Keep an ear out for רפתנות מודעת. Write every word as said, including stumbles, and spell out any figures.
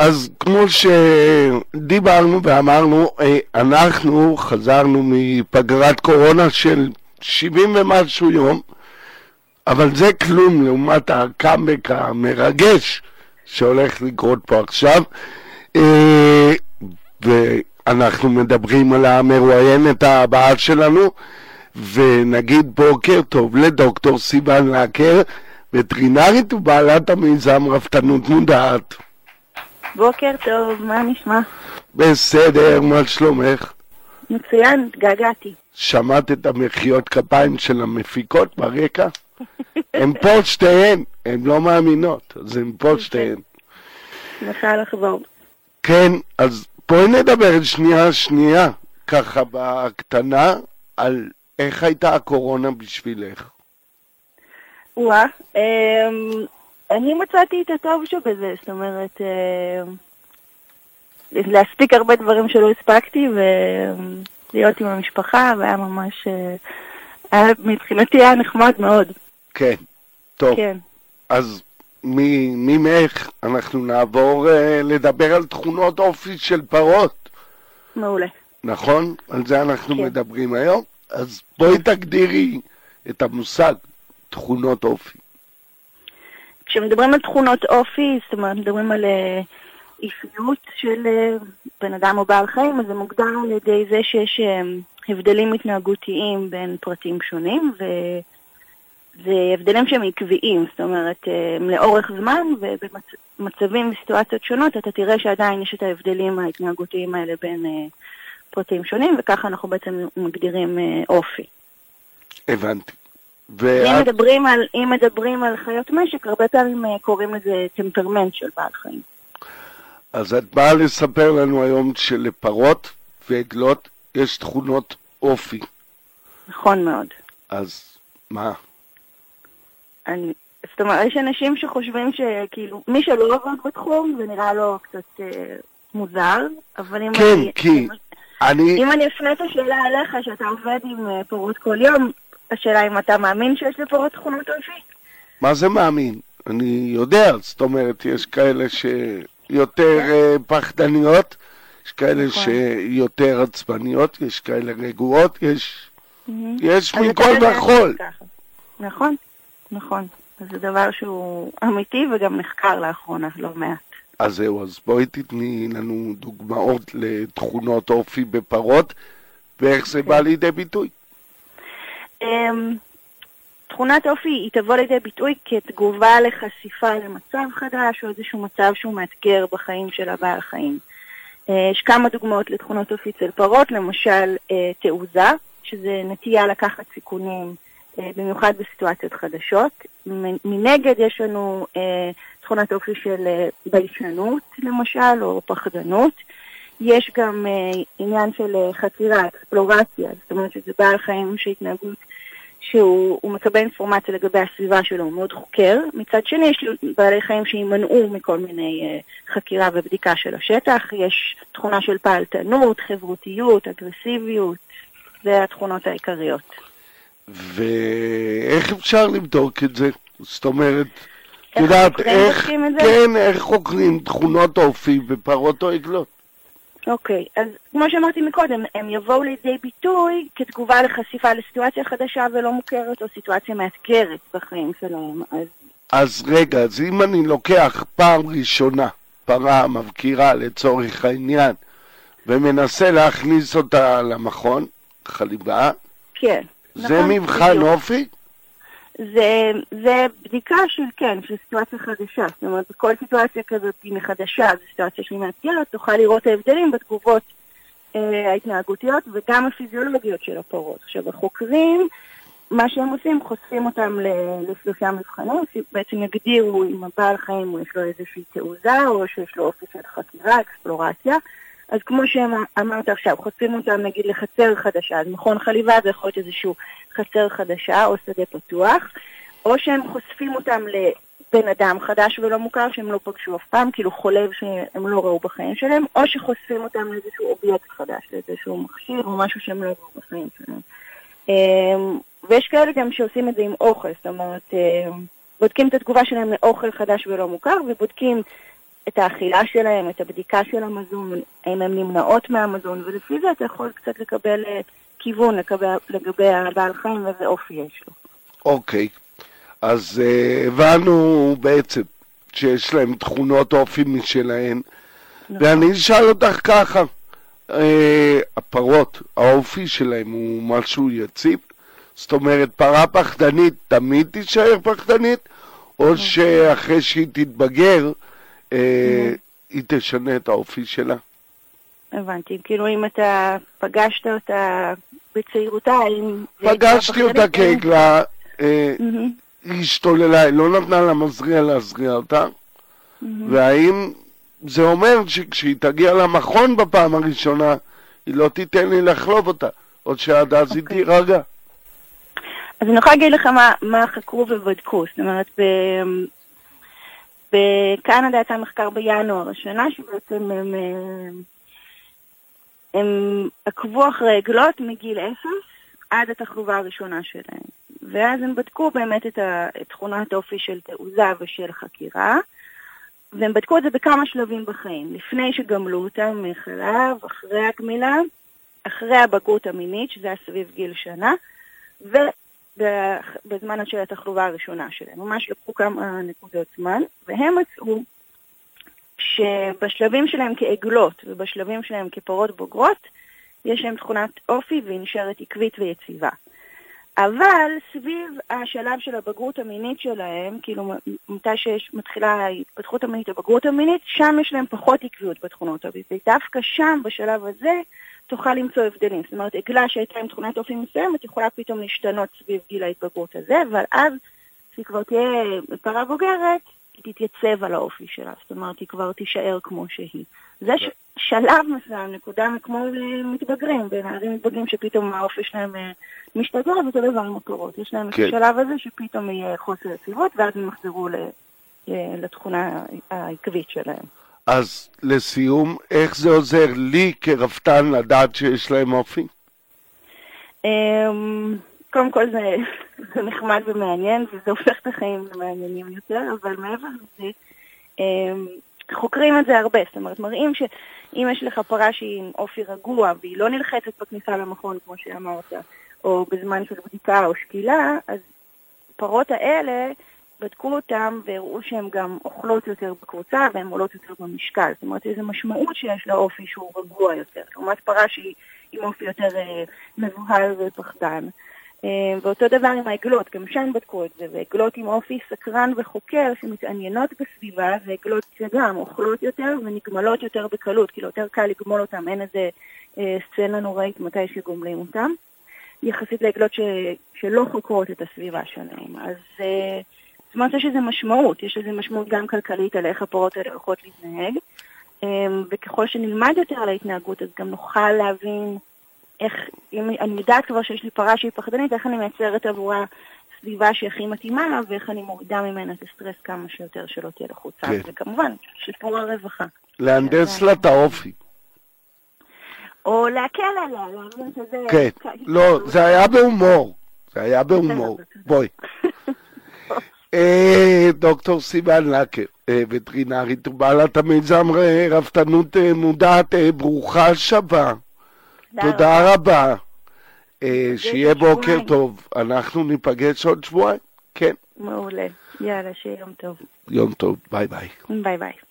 אז כמו שדיברנו ואמרנו, אנחנו חזרנו מפגרת קורונה של שבעים ומשהו יום, אבל זה כלום לעומת הקאמבק המרגש שהולך לקרות פה עכשיו. ואנחנו מדברים על המרואיינת הבאה שלנו, ונגיד בוקר טוב לדוקטור סיוון לאקר, וטרינרית ובעלת המיזם רפתנות מודעת. בוקר טוב, מה נשמע? בסדר, מה שלומך? מצוין, התגעגעתי. שמעת את המחיאות כפיים של המפיקות ברקע? הן פה שתיהן, הן לא מאמינות, אז הן פה שתיהן. נוכל לחבור. כן, אז בואי נדבר שנייה שנייה, ככה בקטנה, על איך הייתה הקורונה בשבילך. וואה, אממ... אני מצאתי את הטוב שבזה, זאת אומרת, להספיק הרבה דברים שלא הספקתי, ולהיות עם המשפחה, והיה ממש, מבחינתי היה נחמד מאוד. כן, טוב. כן. אז ממך אנחנו נעבור לדבר על תכונות אופי של פרות. מעולה. נכון? על זה אנחנו כן. מדברים היום. אז בואי תגדירי את המושג תכונות אופי. כשמדברים על תכונות אופי, זאת אומרת, מדברים על אישיות של בן אדם או בעל חיים, אז זה מוגדר על ידי זה שיש הבדלים התנהגותיים בין פרטים שונים, והבדלים שהם עקביים, זאת אומרת, לאורך זמן ובמצבים וסיטואציות שונות, אתה תראה שעדיין יש את ההבדלים ההתנהגותיים האלה בין פרטים שונים, וככה אנחנו בעצם מגדירים אופי. הבנתי. אם מדברים על, אם מדברים על חיות משק, הרבה פעמים קוראים לזה טמפרמנט של בעל חיים. אז את באה לספר לנו היום שלפרות ועגלות יש תכונות אופי. נכון מאוד. אז מה? אני, זאת אומרת, יש אנשים שחושבים שכאילו, מי שלא עובד בתחום זה נראה לו קצת אה, מוזר, אבל אם, כן, אני, כי אם, אני... אם אני אפנה את השאלה עליך שאתה עובד עם פרות כל יום, השאלה אם אתה מאמין שיש לפרות תכונות אופי? מה זה מאמין? אני יודע, זאת אומרת, יש כאלה שיותר פחדניות, יש כאלה שיותר עצבניות, יש כאלה רגועות, יש יש מכל וכל. נכון, נכון. זה דבר שהוא אמיתי וגם נחקר לאחרונה, לא מעט. אז זהו, אז בואי תתני לנו דוגמאות לתכונות אופי בפרות, ואיך זה בא לידי ביטוי. Um, תכונת אופי היא תבוא לידי ביטוי כתגובה לחשיפה למצב חדש או איזשהו מצב שהוא מאתגר בחיים של הבעל חיים. uh, יש כמה דוגמאות לתכונות אופי אצל פרות, למשל uh, תעוזה, שזה נטייה לקחת סיכונים uh, במיוחד בסיטואציות חדשות. מנגד יש לנו uh, תכונת אופי של uh, ביישנות למשל, או פחדנות. יש גם uh, עניין של uh, חקירה, אקספלורציה, זאת אומרת שזה בעל חיים שהתנהגות שהוא מקבל אינפורמציה לגבי הסביבה שלו, הוא מאוד חוקר. מצד שני, יש בעלי חיים שימנעו מכל מיני uh, חקירה ובדיקה של השטח. יש תכונה של פעלתנות, חברותיות, אגרסיביות, זה התכונות העיקריות. ואיך אפשר לבדוק את זה? זאת אומרת... איך יודעת, איך, כן, איך חוקרים תכונות אופי בפרות או עגלות? אוקיי, okay, אז כמו שאמרתי מקודם, הם יבואו לידי ביטוי כתגובה לחשיפה לסיטואציה חדשה ולא מוכרת, או סיטואציה מאתגרת בחיים שלהם. אז... אז רגע, אז אם אני לוקח פעם ראשונה, פרה מבקירה לצורך העניין, ומנסה להכניס אותה למכון, חליבה, כן, זה נכון, מבחן בדיוק. אופי? זה, זה בדיקה של, כן, של סיטואציה חדשה. זאת אומרת, בכל סיטואציה כזאת היא מחדשה, זו סיטואציה שהיא מאתגרת, תוכל לראות ההבדלים בתגובות אה, ההתנהגותיות וגם הפיזיולוגיות של הפרות. עכשיו, החוקרים, מה שהם עושים, חושפים אותם לשלושה מבחנים, שבעצם יגדירו אם הבעל חיים יש לו איזושהי תעוזה, או שיש לו אופי של חקירה, אקספלורציה. אז כמו שאמרת עכשיו, חושפים אותם, נגיד, לחצר חדשה. אז מכון חליבה זה יכול להיות איזשהו חצר חדשה או שדה פתוח, או שהם חושפים אותם לבן אדם חדש ולא מוכר, שהם לא פגשו אף פעם, כאילו חולב שהם לא ראו בחיים שלהם, או שחושפים אותם לאיזשהו אובייקט חדש, לאיזשהו מכשיר או משהו שהם לא ראו בחיים שלהם. ויש כאלה גם שעושים את זה עם אוכל, זאת אומרת, בודקים את התגובה שלהם לאוכל חדש ולא מוכר, ובודקים את האכילה שלהם, את הבדיקה של המזון, האם הן נמנעות מהמזון, ולפי זה אתה יכול קצת לקבל כיוון לגבי הבעל חיים וזה אופי יש לו. אוקיי, אז הבנו בעצם שיש להם תכונות אופי משלהן, ואני אשאל אותך ככה, הפרות, האופי שלהם הוא משהו יציב? זאת אומרת, פרה פחדנית תמיד תישאר פחדנית, או שאחרי שהיא תתבגר, היא תשנה את האופי שלה? הבנתי, כאילו אם אתה פגשת אותה בצעירותה, פגשתי אותה כעגלה, היא השתוללה, היא לא נתנה למזריע להזריע אותה, והאם זה אומר שכשהיא תגיע למכון בפעם הראשונה, היא לא תיתן לי לחלוב אותה, עוד שעד אז היא תירגע. אז אני יכולה להגיד לך מה, מה חקרו ובדקו. זאת אומרת, ב... בקנדה יצא מחקר בינואר השנה, שבעצם הם, הם עקבו אחרי עגלות מגיל אפס עד התחלובה הראשונה שלהם. ואז הם בדקו באמת את תכונת האופי של תעוזה ושל חקירה, והם בדקו את זה בכמה שלבים בחיים. לפני שגמלו אותם מחלב, אחרי הגמילה, אחרי הבגרות המינית, שזה היה סביב גיל שנה, ו... בזמן של התחלובה הראשונה שלהם. ממש לקחו כמה נקודות זמן, והם מצאו שבשלבים שלהם כעגלות ובשלבים שלהם כפרות בוגרות, יש להם תכונת אופי ונשארת עקבית ויציבה. אבל סביב השלב של הבגרות המינית שלהם, כאילו מתי שמתחילה ההתפתחות המינית, הבגרות המינית, שם יש להם פחות עקביות בתכונות אופי. ודווקא שם, בשלב הזה, תוכל למצוא הבדלים. זאת אומרת, עגלה שהייתה עם תכונת אופי מסוימת יכולה פתאום להשתנות סביב גיל ההתבגרות הזה, אבל אז היא כבר תהיה פרה בוגרת, היא תתייצב על האופי שלה. זאת אומרת, היא כבר תישאר כמו שהיא. זה ש... שלב מסוים, נקודה כמו מתבגרים, בנערים מתבגרים שפתאום האופי שלהם משתגר, וזה דבר עם מקורות. יש להם כן. את השלב הזה שפתאום יהיה חוסר יציבות, ואז הם יחזרו לתכונה העקבית שלהם. אז לסיום, איך זה עוזר לי כרפתן לדעת שיש להם אופי? קודם כל זה, זה נחמד ומעניין, וזה הופך את החיים למעניינים יותר, אבל מעבר לזה, חוקרים את זה הרבה. זאת אומרת, מראים שאם יש לך פרה שהיא עם אופי רגוע, והיא לא נלחצת בכניסה למכון, כמו שאמרת, או בזמן של בדיקה או שקילה, אז פרות האלה, בדקו אותם והראו שהן גם אוכלות יותר בקבוצה והן עולות יותר במשקל. זאת אומרת, איזו משמעות שיש לאופי שהוא רגוע יותר. לעומת פרה שהיא עם אופי יותר אה, מבוהל ופחדן. אה, ואותו דבר עם העגלות, גם שם בדקו את זה. ועגלות עם אופי סקרן וחוקר שמתעניינות בסביבה, ועגלות שגם אוכלות יותר ונגמלות יותר בקלות, כי יותר קל לגמול אותם, אין איזה אה, סצנה נוראית מתי שגומלים אותם. יחסית לעגלות ש... שלא חוקרות את הסביבה שלהם. אז... אה, זאת אומרת, יש איזו משמעות, יש איזו משמעות גם כלכלית על איך הפרות האלה הולכות להתנהג, וככל שנלמד יותר על ההתנהגות, אז גם נוכל להבין איך, אם אני יודעת כבר שיש לי פרה שהיא פחדנית, איך אני מייצרת עבורה סביבה שהיא הכי מתאימה לה, ואיך אני מורידה ממנה את הסטרס כמה שיותר שלא תהיה לחוצה, כן. וכמובן, שיפור הרווחה. להנדס לה את האופי. או להקל עליה, להבין שזה... כן, לא, זה היה בהומור, זה היה בהומור, בואי. דוקטור סיוון לקר, וטרינרית ובעלת המיזם רפתנות מודעת, ברוכה שבה, תודה רבה, שיהיה בוקר טוב, אנחנו ניפגש עוד שבועיים, כן? מעולה, יאללה, שיהיה יום טוב. יום טוב, ביי ביי. ביי ביי.